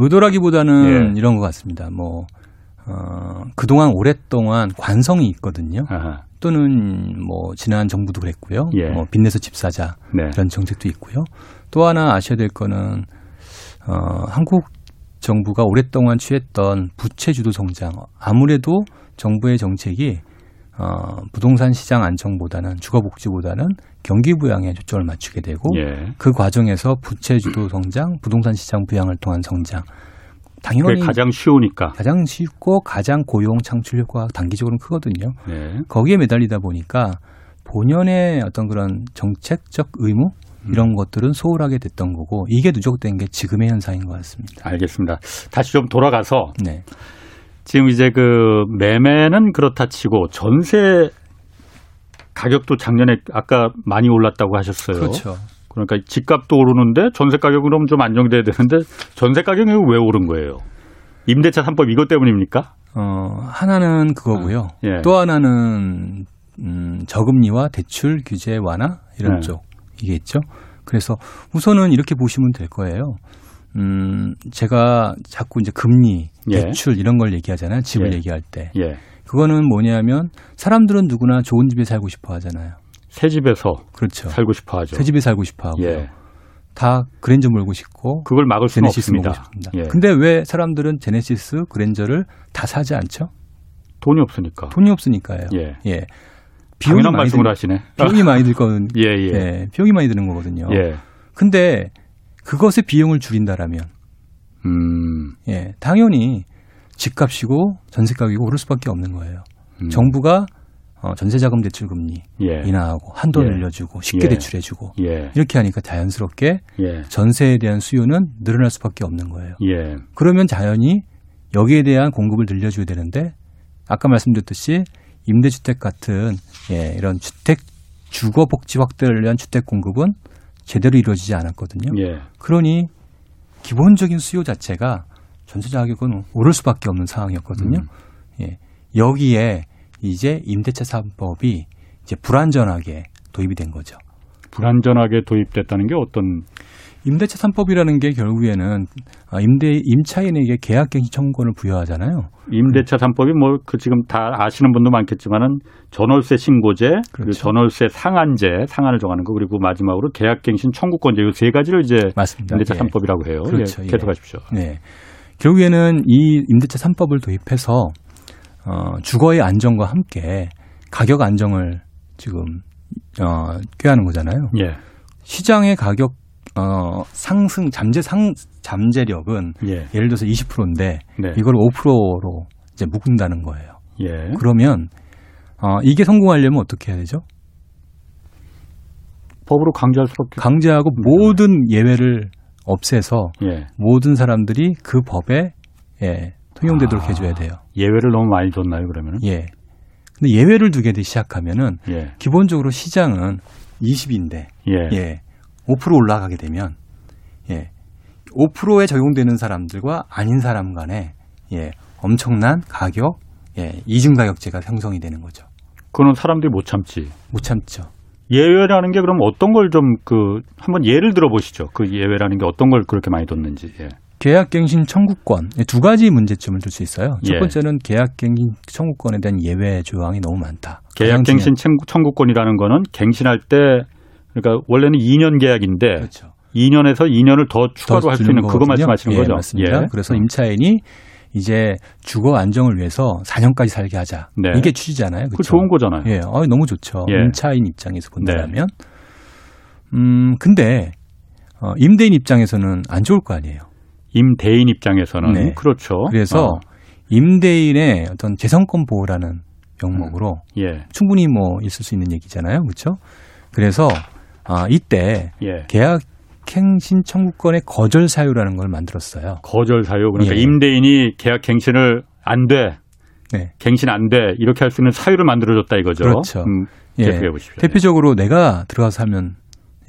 의도라기보다는 예. 이런 것 같습니다. 뭐 그동안 오랫동안 관성이 있거든요. 아하. 또는 뭐 지난 정부도 그랬고요. 예. 뭐 빚내서 집 사자 네. 이런 정책도 있고요. 또 하나 아셔야 될 거는 한국 정부가 오랫동안 취했던 부채 주도 성장. 아무래도 정부의 정책이 부동산 시장 안정보다는 주거복지보다는 경기 부양에 초점을 맞추게 되고 예. 그 과정에서 부채 주도 성장, 부동산 시장 부양을 통한 성장. 당연히 그게 가장 쉬우니까. 가장 쉽고 가장 고용 창출 효과가 단기적으로는 크거든요. 예. 거기에 매달리다 보니까 본연의 어떤 그런 정책적 의무 이런 것들은 소홀하게 됐던 거고 이게 누적된 게 지금의 현상인 것 같습니다. 알겠습니다. 다시 좀 돌아가서 네. 지금 이제 그 매매는 그렇다 치고 전세 가격도 작년에 아까 많이 올랐다고 하셨어요. 그렇죠. 그러니까 집값도 오르는데 전세 가격은 그럼 좀 안정돼야 되는데 전세 가격이 왜 오른 거예요? 임대차 3법 이것 때문입니까? 하나는 그거고요. 예. 또 하나는 저금리와 대출 규제 완화 이런 예. 쪽. 이겠죠. 그래서 우선은 이렇게 보시면 될 거예요. 제가 자꾸 이제 금리, 예. 대출 이런 걸 얘기하잖아요. 집을 예. 얘기할 때. 예. 그거는 뭐냐면 사람들은 누구나 좋은 집에 살고 싶어 하잖아요. 새 집에서 그렇죠. 살고 싶어 하죠. 새 집에 살고 싶어 하고요. 예. 다 그랜저 몰고 싶고 그걸 막을 수는 없습니다. 예. 근데 왜 사람들은 제네시스, 그랜저를 다 사지 않죠? 돈이 없으니까. 돈이 없으니까요. 예. 예. 당연한 말씀을 하시네. 비용이 많이 들건 예, 예. 네, 비용이 많이 드는 거거든요. 예. 근데 그것의 비용을 줄인다라면 예, 당연히 집값이고 전세 가격이 오를 수밖에 없는 거예요. 정부가 전세자금 대출 금리 예. 인하하고 한도 예. 늘려주고 쉽게 예. 대출해 주고 예. 이렇게 하니까 자연스럽게 예. 전세에 대한 수요는 늘어날 수밖에 없는 거예요. 예. 그러면 자연히 여기에 대한 공급을 늘려줘야 되는데 아까 말씀드렸듯이 임대주택 같은 예, 이런 주택 주거 복지 확대를 위한 주택 공급은 제대로 이루어지지 않았거든요. 예. 그러니 기본적인 수요 자체가 전세 가격은 오를 수밖에 없는 상황이었거든요. 예, 여기에 이제 임대차 3법이 이제 불완전하게 도입이 된 거죠. 불완전하게 도입됐다는 게 어떤? 임대차 3법이라는 게 결국에는 임차인에게 계약갱신 청구권을 부여하잖아요. 임대차 3법이 뭐 그 지금 다 아시는 분도 많겠지만은 전월세 신고제, 그렇죠. 그리고 전월세 상한제, 상한을 정하는 거 그리고 마지막으로 계약갱신 청구권제 이 세 가지를 이제 맞습니다. 임대차 예. 3법이라고 해요. 그렇죠. 예. 계속하십시오. 네. 결국에는 이 임대차 3법을 도입해서 주거의 안정과 함께 가격 안정을 지금 꾀하는 거잖아요. 예. 시장의 가격 상승 잠재력은 예. 예를 들어서 20%인데 네. 이걸 5%로 이제 묶는다는 거예요. 예. 그러면 이게 성공하려면 어떻게 해야 되죠? 법으로 강제할 수밖에 강제하고 네. 모든 예외를 없애서 예. 모든 사람들이 그 법에 예, 통용되도록 해줘야 돼요. 예외를 너무 많이 줬나요, 그러면은? 예. 근데 예외를 두게 시작하면은 예. 기본적으로 시장은 20인데 예. 예. 5% 올라가게 되면 예, 5%에 적용되는 사람들과 아닌 사람 간에 예, 엄청난 가격 예, 이중 가격제가 형성이 되는 거죠. 그건 사람들이 못 참지. 못 참죠. 예외라는 게 그럼 어떤 걸 좀 한번 예를 들어보시죠. 그 예외라는 게 어떤 걸 그렇게 많이 뒀는지. 예. 계약갱신 청구권 두 가지 문제점을 들 수 있어요. 첫 번째는 계약갱신 청구권에 대한 예외 조항이 너무 많다. 계약갱신 청구권이라는 거는 갱신할 때 그러니까 원래는 2년 계약인데 그렇죠. 2년에서 2년을 더 추가로 할 수 있는 그거 말씀하시는 예, 거죠? 맞습니다. 예. 그래서 임차인이 이제 주거 안정을 위해서 4년까지 살게 하자. 네. 이게 취지잖아요. 그렇죠? 좋은 거잖아요. 예, 너무 좋죠. 예. 임차인 입장에서 본다면. 네. 근데 임대인 입장에서는 안 좋을 거 아니에요. 임대인 입장에서는 네. 그렇죠. 그래서 임대인의 어떤 재산권 보호라는 명목으로 예. 충분히 뭐 있을 수 있는 얘기잖아요. 그렇죠? 그래서 이때 예. 계약갱신 청구권의 거절 사유라는 걸 만들었어요. 거절 사유. 그러니까 예. 임대인이 계약갱신을 안 돼, 네. 갱신 안 돼 이렇게 할 수 있는 사유를 만들어줬다 이거죠. 그렇죠. 대표해 보십시오. 대표적으로 내가 들어가서 하면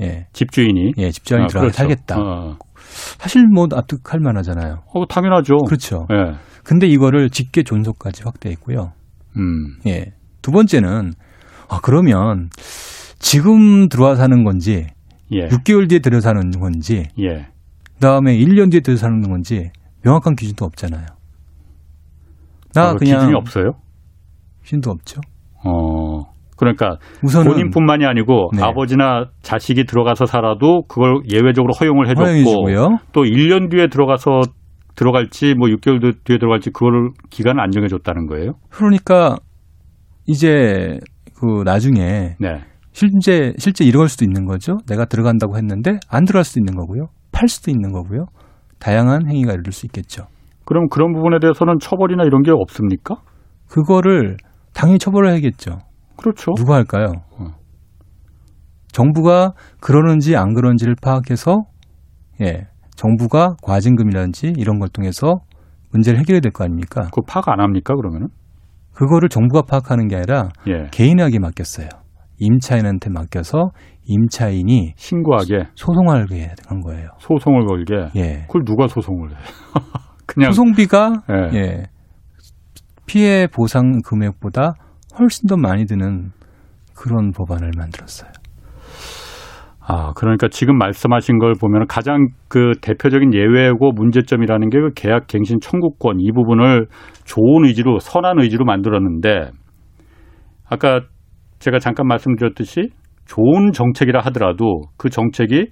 예. 집주인이 들어가서 그렇죠. 살겠다. 사실 뭐 납득할 만하잖아요. 당연하죠. 그렇죠. 예. 근데 이거를 직계 존속까지 확대했고요. 예. 두 번째는 그러면 지금 들어와 사는 건지, 예. 6개월 뒤에 들어와 사는 건지, 예. 그다음에 1년 뒤에 들어와 사는 건지 명확한 기준도 없잖아요. 그냥 기준이 없어요? 기준도 없죠. 그러니까 우선은, 본인뿐만이 아니고 네. 아버지나 자식이 들어가서 살아도 그걸 예외적으로 허용을 해줬고 허용해주고요. 또 1년 뒤에 들어갈지 뭐 6개월 뒤에 들어갈지 그걸 기간을 안 정해줬다는 거예요? 그러니까 이제 나중에 네. 실제 이럴 수도 있는 거죠. 내가 들어간다고 했는데 안 들어갈 수도 있는 거고요. 팔 수도 있는 거고요. 다양한 행위가 이룰 수 있겠죠. 그럼 그런 부분에 대해서는 처벌이나 이런 게 없습니까? 그거를 당연히 처벌을 해야겠죠. 그렇죠. 누가 할까요? 정부가 그러는지 안 그런지를 파악해서 예, 정부가 과징금이라든지 이런 걸 통해서 문제를 해결해야 될 거 아닙니까? 그거 파악 안 합니까 그러면은? 그거를 정부가 파악하는 게 아니라 예. 개인에게 맡겼어요. 임차인한테 맡겨서 임차인이 신고하게 소송을 걸게 한 거예요. 소송을 걸게? 예. 그걸 누가 소송을 해? 그냥 소송비가 예. 예, 피해 보상 금액보다 훨씬 더 많이 드는 그런 법안을 만들었어요. 그러니까 지금 말씀하신 걸 보면 가장 대표적인 예외고 문제점이라는 게 계약갱신 청구권 이 부분을 좋은 의지로 선한 의지로 만들었는데 아까 제가 잠깐 말씀드렸듯이 좋은 정책이라 하더라도 그 정책이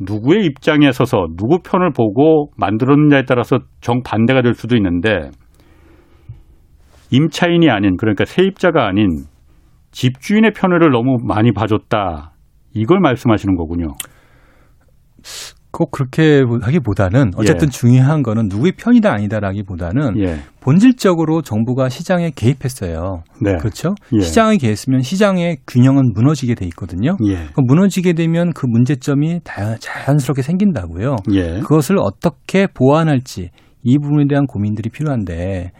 누구의 입장에 서서 누구 편을 보고 만들었느냐에 따라서 정반대가 될 수도 있는데 임차인이 아닌 그러니까 세입자가 아닌 집주인의 편을 너무 많이 봐줬다. 이걸 말씀하시는 거군요. 꼭 그렇게 하기보다는 어쨌든 예. 중요한 거는 누구의 편이다 아니다라기보다는 예. 본질적으로 정부가 시장에 개입했어요. 네. 그렇죠? 예. 시장에 개입했으면 시장의 균형은 무너지게 돼 있거든요. 예. 무너지게 되면 그 문제점이 자연스럽게 생긴다고요. 예. 그것을 어떻게 보완할지 이 부분에 대한 고민들이 필요한데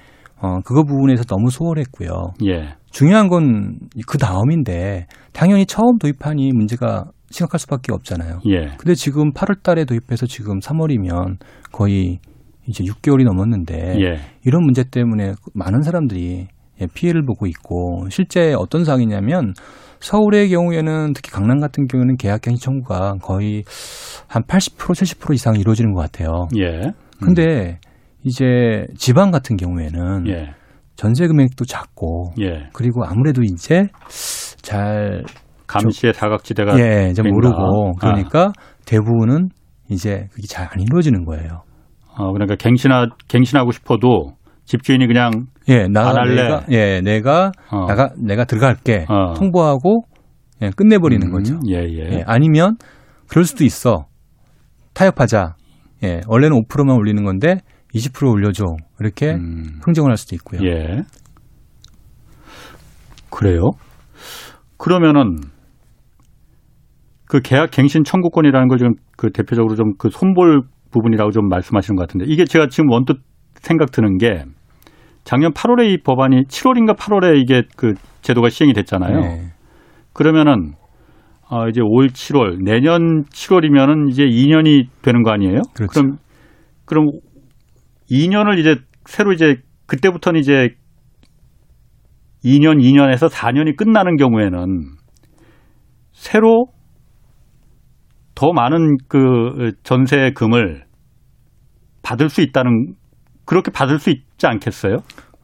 그거 부분에서 너무 소홀했고요. 예. 중요한 건 그 다음인데 당연히 처음 도입한 이 문제가 심각할 수밖에 없잖아요. 예. 근데 지금 8월 달에 도입해서 지금 3월이면 거의 이제 6개월이 넘었는데 예. 이런 문제 때문에 많은 사람들이 피해를 보고 있고 실제 어떤 상황이냐면 서울의 경우에는 특히 강남 같은 경우에는 계약갱신 청구가 거의 한 80%, 70% 이상 이루어지는 것 같아요. 예. 근데 이제 지방 같은 경우에는 예. 전세 금액도 작고 예. 그리고 아무래도 이제 잘 감시의 사각지대가 예, 이제 모르고 그러니까 대부분은 이제 그게 잘 안 이루어지는 거예요. 그러니까 갱신하고 싶어도 집주인이 그냥 예, 안 할래. 내가 들어갈게 통보하고 그냥 끝내버리는 거죠. 예, 아니면 그럴 수도 있어. 타협하자. 예, 원래는 5%만 올리는 건데 20% 올려줘. 이렇게 흥정을 할 수도 있고요. 예. 그래요? 그러면은 그 계약 갱신 청구권이라는 걸 지금 대표적으로 좀 손볼 부분이라고 좀 말씀하시는 것 같은데 이게 제가 지금 원뜻 생각 드는 게 작년 8월에 이 법안이 7월인가 8월에 이게 제도가 시행이 됐잖아요. 네. 그러면은 이제 올 7월 내년 7월이면은 이제 2년이 되는 거 아니에요? 그렇죠. 그럼 2년을 이제 새로 이제 그때부터는 이제 2년에서 4년이 끝나는 경우에는 새로 더 많은 전세금을 받을 수 있다는 그렇게 받을 수 있지 않겠어요?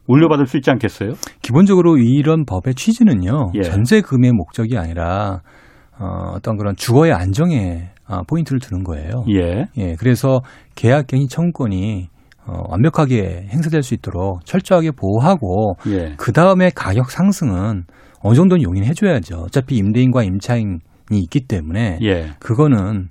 올려받을 수 있지 않겠어요? 기본적으로 이런 법의 취지는요. 예. 전세금의 목적이 아니라 어떤 그런 주거의 안정에 포인트를 두는 거예요. 예. 예. 그래서 계약갱신 청구권이 완벽하게 행사될 수 있도록 철저하게 보호하고 예. 그다음에 가격 상승은 어느 정도는 용인해줘야죠. 어차피 임대인과 임차인이 있기 때문에 예. 그거는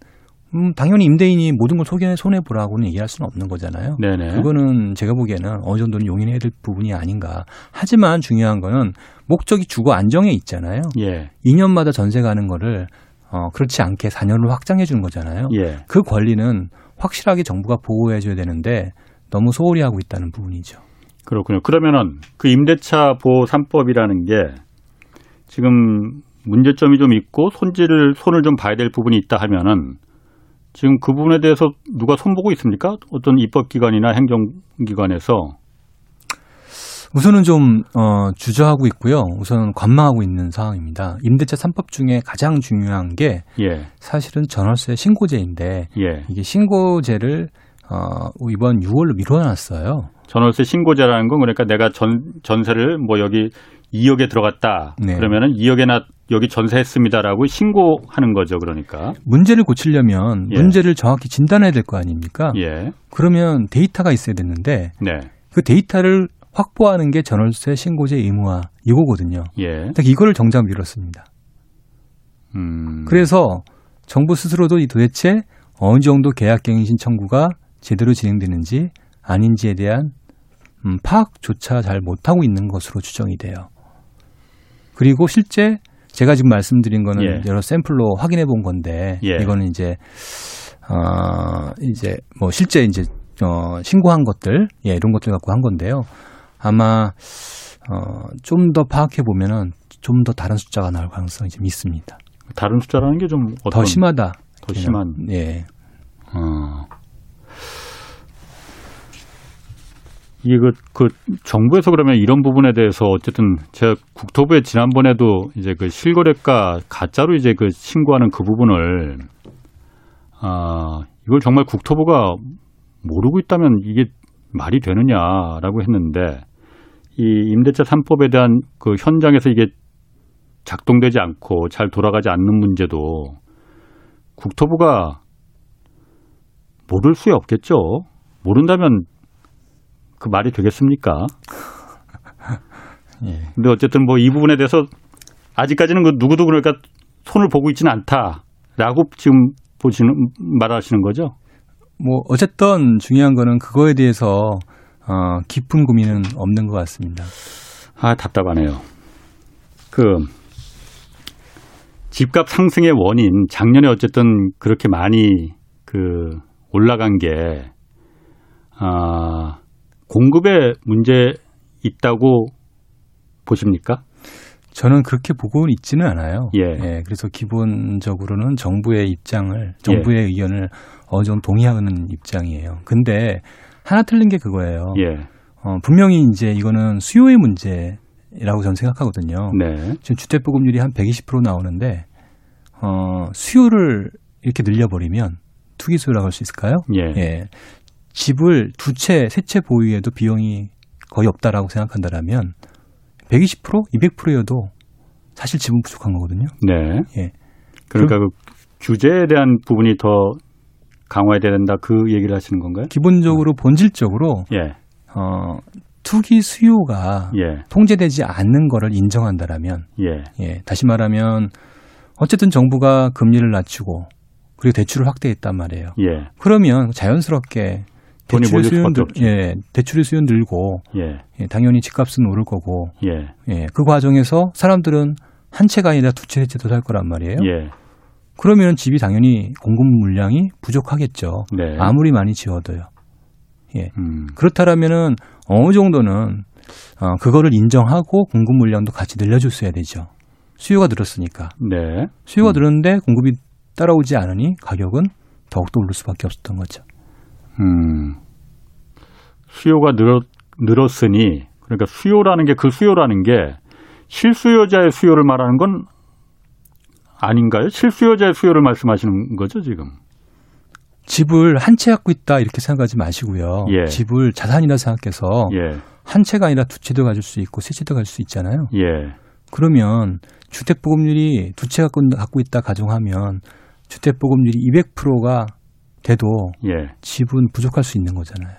당연히 임대인이 모든 걸 손해보라고는 얘기할 수는 없는 거잖아요. 네네. 그거는 제가 보기에는 어느 정도는 용인해야 될 부분이 아닌가. 하지만 중요한 거는 목적이 주거 안정에 있잖아요. 예. 2년마다 전세 가는 거를 그렇지 않게 4년을 확장해 주는 거잖아요. 예. 그 권리는 확실하게 정부가 보호해 줘야 되는데 너무 소홀히 하고 있다는 부분이죠. 그렇군요. 그러면은 임대차 보호 3법이라는 게 지금 문제점이 좀 있고 손을 좀 봐야 될 부분이 있다 하면은 지금 그 부분에 대해서 누가 손보고 있습니까? 어떤 입법기관이나 행정기관에서? 우선은 좀 주저하고 있고요. 우선은 관망하고 있는 상황입니다. 임대차 3법 중에 가장 중요한 게 예. 사실은 전월세 신고제인데 예. 이게 신고제를 이번 6월로 미뤄놨어요. 전월세 신고제라는 건 그러니까 내가 전세를 뭐 여기 2억에 들어갔다. 네. 그러면은 2억에나 여기 전세했습니다라고 신고하는 거죠. 그러니까. 문제를 고치려면 예. 문제를 정확히 진단해야 될 거 아닙니까? 예. 그러면 데이터가 있어야 되는데 네. 그 데이터를 확보하는 게 전월세 신고제 의무화 이거거든요. 예. 딱 이거를 정작 미뤘습니다. 그래서 정부 스스로도 도대체 어느 정도 계약갱신 청구가 제대로 진행되는지 아닌지에 대한 파악조차 잘 못하고 있는 것으로 추정이 돼요. 그리고 실제 제가 지금 말씀드린 거는 예. 여러 샘플로 확인해 본 건데 예. 이거는 실제 신고한 것들 예, 이런 것들 갖고 한 건데요. 아마 좀 더 파악해 보면은 좀 더 다른 숫자가 나올 가능성이 좀 있습니다. 다른 숫자라는 게 좀 어떤 더 심하다. 더 심한 예. 이게 그 정부에서 그러면 이런 부분에 대해서 어쨌든 제가 국토부에 지난번에도 이제 그 실거래가 가짜로 이제 그 신고하는 그 부분을 이걸 정말 국토부가 모르고 있다면 이게 말이 되느냐라고 했는데 이 임대차 3법에 대한 그 현장에서 이게 작동되지 않고 잘 돌아가지 않는 문제도 국토부가 모를 수 없겠죠. 모른다면 그 말이 되겠습니까? 예. 근데 어쨌든 뭐 이 부분에 대해서 아직까지는 그 누구도 그러니까 손을 보고 있지는 않다라고 지금 말하시는 거죠? 뭐 어쨌든 중요한 거는 그거에 대해서 깊은 고민은 없는 것 같습니다. 아 답답하네요. 그 집값 상승의 원인 작년에 어쨌든 그렇게 많이 그 올라간 게 공급의 문제 있다고 보십니까? 저는 그렇게 보고는 있지는 않아요. 예. 예. 그래서 기본적으로는 정부의 입장을, 정부의 예. 의견을 어느 정도 동의하는 입장이에요. 근데 하나 틀린 게 그거예요. 예. 분명히 이제 이거는 수요의 문제라고 저는 생각하거든요. 네. 지금 주택 보급률이 한 120% 나오는데 수요를 이렇게 늘려버리면 투기 수요라고 할 수 있을까요? 예. 예. 집을 두 채, 세 채 보유해도 비용이 거의 없다라고 생각한다라면 120%, 200%여도 사실 집은 부족한 거거든요. 네. 예. 그러니까 그 규제에 대한 부분이 더 강화해야 된다 그 얘기를 하시는 건가요? 기본적으로 본질적으로 예. 투기 수요가 예. 통제되지 않는 거를 인정한다라면 예. 예. 다시 말하면 어쨌든 정부가 금리를 낮추고 그리고 대출을 확대했단 말이에요. 예. 그러면 자연스럽게 대출의 수요는 늘고 예. 예, 당연히 집값은 오를 거고 예. 예, 그 과정에서 사람들은 한 채가 아니라 두 채, 세 채도 살 거란 말이에요. 예. 그러면 집이 당연히 공급 물량이 부족하겠죠. 네. 아무리 많이 지어도요. 예. 그렇다라면은 어느 정도는 그거를 인정하고 공급 물량도 같이 늘려줬어야 되죠. 수요가 늘었으니까. 네. 수요가 늘었는데 공급이 따라오지 않으니 가격은 더욱더 오를 수밖에 없었던 거죠. 수요가 늘었으니 그러니까 수요라는 게 그 수요라는 게 실수요자의 수요를 말하는 건 아닌가요? 실수요자의 수요를 말씀하시는 거죠 지금? 집을 한 채 갖고 있다 이렇게 생각하지 마시고요. 예. 집을 자산이라 생각해서 예. 한 채가 아니라 두 채도 가질 수 있고 세 채도 가질 수 있잖아요. 예. 그러면 주택보급률이 두 채 갖고 있다 가정하면 주택보급률이 200%가 돼도 예. 집은 부족할 수 있는 거잖아요.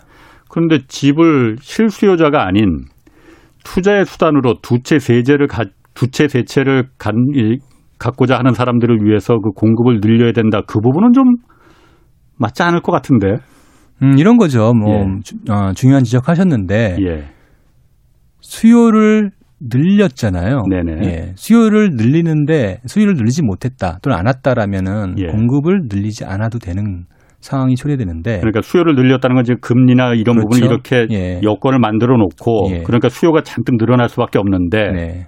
그런데 집을 실수요자가 아닌 투자의 수단으로 두 채, 세 채를 갖고자 하는 사람들을 위해서 그 공급을 늘려야 된다. 그 부분은 좀 맞지 않을 것 같은데. 이런 거죠. 뭐 예. 중요한 지적하셨는데 예. 수요를 늘렸잖아요. 네네. 예, 수요를 늘리는데 수요를 늘리지 못했다 또는 안 왔다라면은 예. 공급을 늘리지 않아도 되는 상황이 초래되는데. 그러니까 수요를 늘렸다는 건 지금 금리나 이런 그렇죠. 부분을 이렇게 예. 여건을 만들어 놓고 예. 그러니까 수요가 잔뜩 늘어날 수밖에 없는데 네.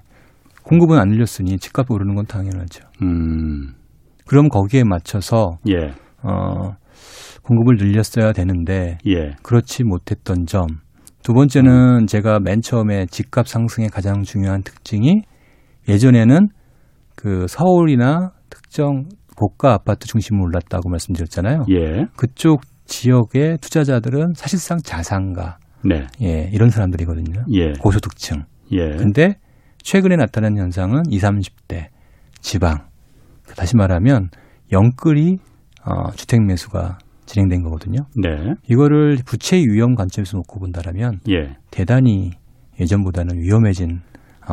공급은 안 늘렸으니 집값 오르는 건 당연하죠. 그럼 거기에 맞춰서 예. 공급을 늘렸어야 되는데 예. 그렇지 못했던 점. 두 번째는 제가 맨 처음에 집값 상승의 가장 중요한 특징이 예전에는 그 서울이나 특정 고가 아파트 중심으로 올랐다고 말씀드렸잖아요. 예. 그쪽 지역의 투자자들은 사실상 자산가 네. 예, 이런 사람들이거든요. 예. 고소득층. 그런데 예. 최근에 나타난 현상은 20, 30대 지방. 다시 말하면 영끌이 주택 매수가 진행된 거거든요. 네. 이거를 부채의 위험 관점에서 놓고 본다라면 예. 대단히 예전보다는 위험해진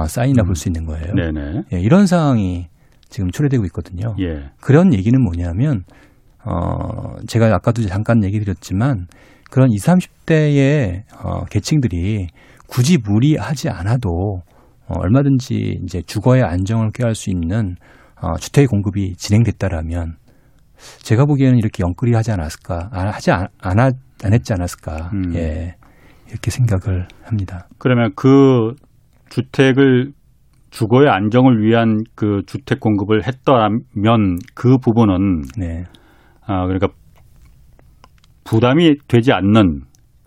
사인이라 볼 수 있는 거예요. 네네. 예, 이런 상황이 지금 초래되고 있거든요. 예. 그런 얘기는 뭐냐면 제가 아까도 잠깐 얘기 드렸지만 그런 20, 30대의 계층들이 굳이 무리하지 않아도 얼마든지 이제 주거의 안정을 꾀할 수 있는 주택의 공급이 진행됐다라면 제가 보기에는 이렇게 영끌이 하지 않았을까, 안 했지 않았을까, 예, 이렇게 생각을 합니다. 그러면 그 주택을 주거의 안정을 위한 그 주택 공급을 했다면 그 부분은 네. 그러니까 부담이 되지 않는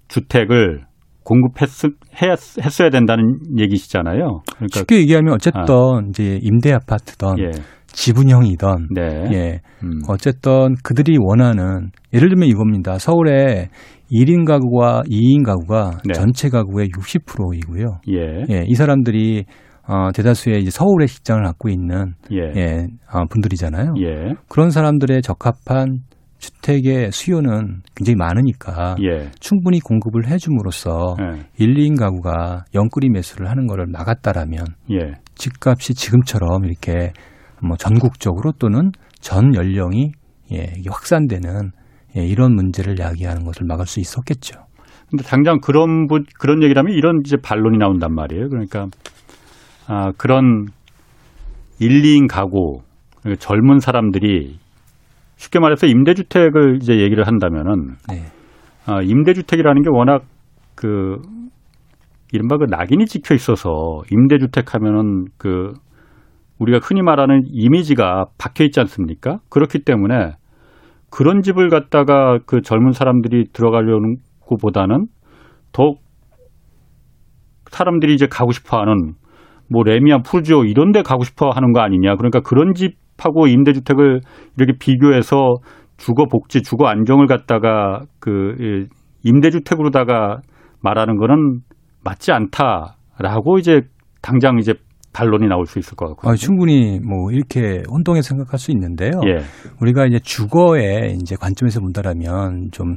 주택을 공급했어야 된다는 얘기시잖아요. 그러니까 쉽게 얘기하면 어쨌든 이제 임대 아파트든 예. 지분형이든 네. 예. 어쨌든 그들이 원하는 예를 들면 이겁니다. 서울의 1인 가구와 2인 가구가 네. 전체 가구의 60%이고요. 예. 예. 이 사람들이 대다수의 이제 서울의 직장을 갖고 있는 예. 예. 분들이잖아요. 예. 그런 사람들의 적합한 주택의 수요는 굉장히 많으니까 예. 충분히 공급을 해줌으로써 예. 1, 2인 가구가 영끌이 매수를 하는 것을 막았다라면 예. 집값이 지금처럼 이렇게 뭐 전국적으로 또는 전 연령이 예, 확산되는 예, 이런 문제를 야기하는 것을 막을 수 있었겠죠. 그런데 당장 그런 얘기라면 이런 이제 반론이 나온단 말이에요. 그러니까 그런 1, 2인 가구 그러니까 젊은 사람들이 쉽게 말해서 임대주택을 이제 얘기를 한다면은 네. 임대주택이라는 게 워낙 그 이른바 그 낙인이 찍혀 있어서 임대주택 하면은 그 우리가 흔히 말하는 이미지가 박혀 있지 않습니까? 그렇기 때문에 그런 집을 갖다가 그 젊은 사람들이 들어가려는 것보다는 더욱 사람들이 이제 가고 싶어하는 뭐 레미안, 푸르지오 이런 데 가고 싶어하는 거 아니냐. 그러니까 그런 집하고 임대주택을 이렇게 비교해서 주거 복지, 주거 안정을 갖다가 그 임대주택으로다가 말하는 거는 맞지 않다라고 이제 당장 이제 반론이 나올 수 있을 것 같고요. 충분히 뭐 이렇게 혼동해서 생각할 수 있는데요. 예. 우리가 이제 주거의 이제 관점에서 본다라면 좀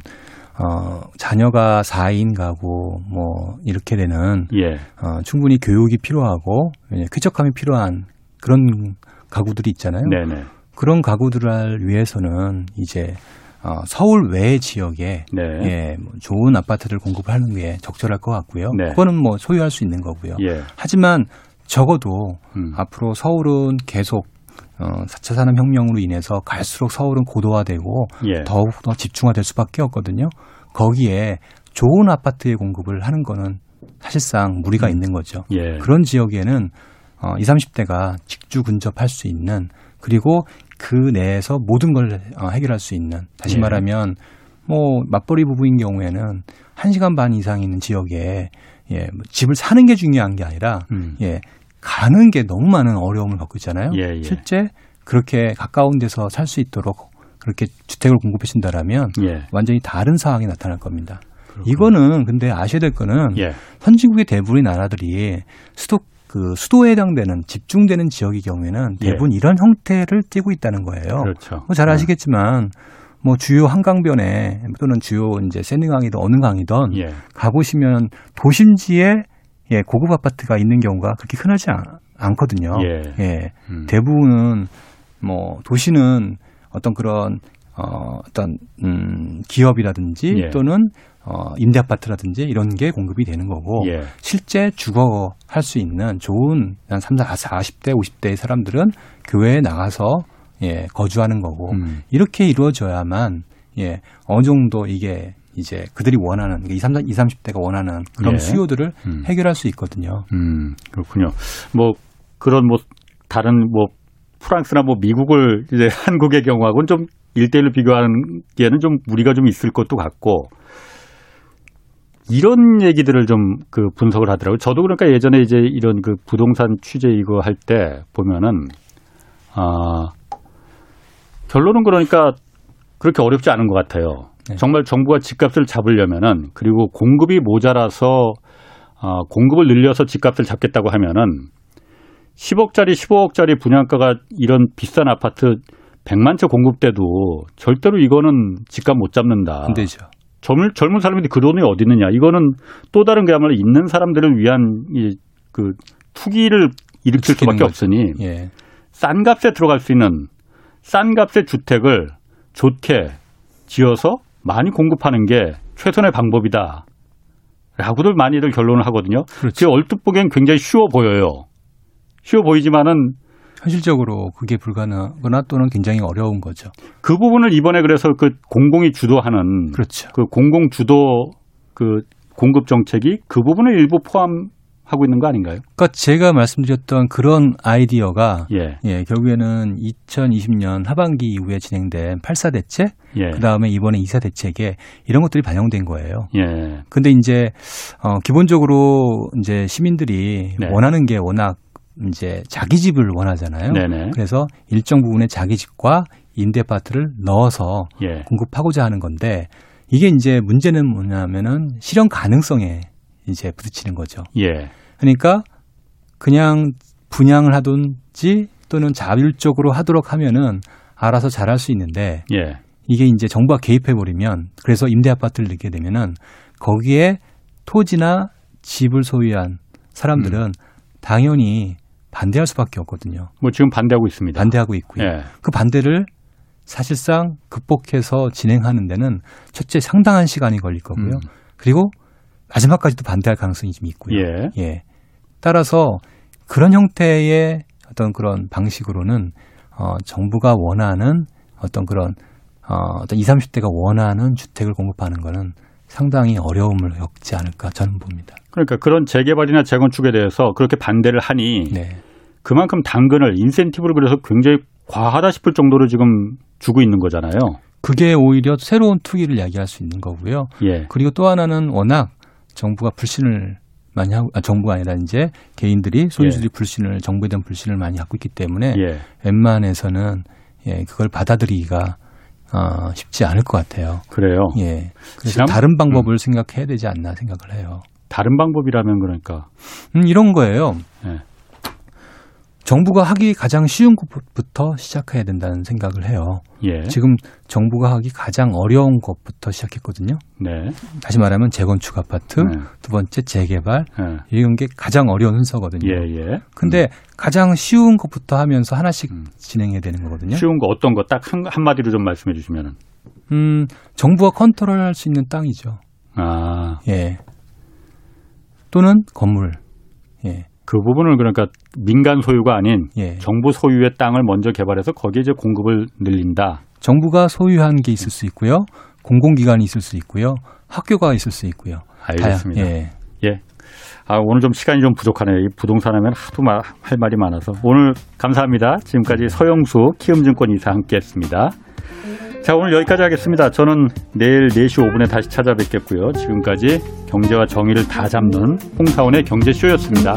자녀가 4인 가구 뭐 이렇게 되는 예. 충분히 교육이 필요하고 쾌적함이 필요한 그런 가구들이 있잖아요. 네네. 그런 가구들을 위해서는 이제 서울 외 지역에 네. 예, 좋은 아파트를 공급하는 게 적절할 것 같고요. 네. 그거는 뭐 소유할 수 있는 거고요. 예. 하지만 적어도 앞으로 서울은 계속 4차 산업혁명으로 인해서 갈수록 서울은 고도화되고 예. 더욱 더 집중화될 수밖에 없거든요. 거기에 좋은 아파트의 공급을 하는 거는 사실상 무리가 있는 거죠. 예. 그런 지역에는 20, 30대가 직주 근접할 수 있는 그리고 그 내에서 모든 걸 해결할 수 있는 다시 예. 말하면 뭐 맞벌이 부부인 경우에는 1시간 반 이상 있는 지역에 예, 집을 사는 게 중요한 게 아니라 예, 가는 게 너무 많은 어려움을 겪고 있잖아요. 예, 예. 실제 그렇게 가까운 데서 살 수 있도록 그렇게 주택을 공급해 준다라면 예. 완전히 다른 상황이 나타날 겁니다. 그렇구나. 이거는 근데 아셔야 될 거는 예. 선진국의 대부분의 나라들이 수도에 해당되는 집중되는 지역의 경우에는 대부분 예. 이런 형태를 띠고 있다는 거예요. 그렇죠. 잘 아시겠지만 뭐 주요 한강변에 또는 주요 이제 세느강이든 어느 강이든 예. 가보시면 도심지에 예, 고급 아파트가 있는 경우가 그렇게 흔하지 않거든요. 예. 예. 대부분은 뭐 도시는 어떤 그런 기업이라든지 예. 또는 임대 아파트라든지 이런 게 공급이 되는 거고 예. 실제 주거 할 수 있는 좋은 한 40대, 50대의 사람들은 교외에 나가서 예, 거주하는 거고 이렇게 이루어져야만 예, 어느 정도 이게 이제 그들이 원하는 20, 30대가 원하는 그런 예. 수요들을 해결할 수 있거든요. 그렇군요. 뭐 그런 뭐 다른 뭐 프랑스나 뭐 미국을 이제 한국의 경우하고는 좀 1대1로 비교하기에는 좀 무리가 좀 있을 것도 같고, 이런 얘기들을 좀 그 분석을 하더라고요. 저도 그러니까 예전에 이제 이런 그 부동산 취재 이거 할 때 보면은, 결론은 그러니까 그렇게 어렵지 않은 것 같아요. 네. 정말 정부가 집값을 잡으려면은, 그리고 공급이 모자라서 공급을 늘려서 집값을 잡겠다고 하면은 10억짜리, 15억짜리 분양가가 이런 비싼 아파트 100만 채 공급돼도 절대로 이거는 집값 못 잡는다. 안 되죠. 젊은 사람인데 그 돈이 어디 있느냐. 이거는 또 다른 그야말로 있는 사람들을 위한 그 투기를 일으킬 수밖에 없으니 예. 싼 값에 들어갈 수 있는 싼 값의 주택을 좋게 지어서 많이 공급하는 게 최선의 방법이다. 라고들 많이들 결론을 하거든요. 그렇죠. 얼핏 보기엔 굉장히 쉬워 보여요. 쉬워 보이지만은 현실적으로 그게 불가능하거나 또는 굉장히 어려운 거죠. 그 부분을 이번에 그래서 그 공공이 주도하는 그렇죠. 그 공공 주도 그 공급 정책이 그 부분을 일부 포함하고 있는 거 아닌가요? 그러니까 제가 말씀드렸던 그런 아이디어가 예, 결국에는 2020년 하반기 이후에 진행된 8.4 대책, 예. 그다음에 이번에 2.4 대책에 이런 것들이 반영된 거예요. 예. 근데 이제 기본적으로 이제 시민들이 네. 원하는 게 워낙 이제 자기 집을 원하잖아요. 네네. 그래서 일정 부분의 자기 집과 임대 아파트를 넣어서 예. 공급하고자 하는 건데 이게 이제 문제는 뭐냐면은 실현 가능성에 이제 부딪히는 거죠. 예. 그러니까 그냥 분양을 하든지 또는 자율적으로 하도록 하면은 알아서 잘할 수 있는데 예. 이게 이제 정부가 개입해 버리면 그래서 임대 아파트를 넣게 되면은 거기에 토지나 집을 소유한 사람들은 당연히 반대할 수밖에 없거든요. 뭐 지금 반대하고 있습니다. 반대하고 있고요. 예. 그 반대를 사실상 극복해서 진행하는 데는 첫째 상당한 시간이 걸릴 거고요. 그리고 마지막까지도 반대할 가능성이 좀 있고요. 예. 예. 따라서 그런 형태의 어떤 그런 방식으로는 정부가 원하는 어떤 그런 어떤 20, 30대가 원하는 주택을 공급하는 거는 상당히 어려움을 겪지 않을까 저는 봅니다. 그러니까 그런 재개발이나 재건축에 대해서 그렇게 반대를 하니 네. 그만큼 당근을 인센티브를 그래서 굉장히 과하다 싶을 정도로 지금 주고 있는 거잖아요. 그게 오히려 새로운 투기를 야기할 수 있는 거고요. 예. 그리고 또 하나는 워낙 정부가 불신을 많이 하고 정부가 아니라 이제 개인들이 소유주들이 예. 불신을 정부에 대한 불신을 많이 갖고 있기 때문에 예. 웬만해서는 예, 그걸 받아들이기가 쉽지 않을 것 같아요. 그래요. 예. 그래서 다른 방법을 생각해야 되지 않나 생각을 해요. 다른 방법이라면 그러니까 이런 거예요. 예. 정부가 하기 가장 쉬운 것부터 시작해야 된다는 생각을 해요. 예. 지금 정부가 하기 가장 어려운 것부터 시작했거든요. 네. 다시 말하면 재건축 아파트, 네. 두 번째 재개발 네. 이런 게 가장 어려운 순서거든요. 예, 예. 근데 가장 쉬운 것부터 하면서 하나씩 진행해야 되는 거거든요. 쉬운 거 어떤 거 딱 한마디로 좀 말씀해 주시면은. 정부가 컨트롤할 수 있는 땅이죠. 아. 예. 또는 건물. 예. 그 부분을 그러니까 민간 소유가 아닌 예. 정부 소유의 땅을 먼저 개발해서 거기에 이제 공급을 늘린다. 정부가 소유한 게 있을 수 있고요. 공공기관이 있을 수 있고요. 학교가 있을 수 있고요. 알겠습니다. 예. 예. 오늘 좀 시간이 좀 부족하네요. 이 부동산 하면 하도 할 말이 많아서. 오늘 감사합니다. 지금까지 서영수 키움증권 이사 함께했습니다. 자, 오늘 여기까지 하겠습니다. 저는 내일 4시 5분에 다시 찾아뵙겠고요. 지금까지 경제와 정의를 다 잡는 홍사원의 경제쇼였습니다.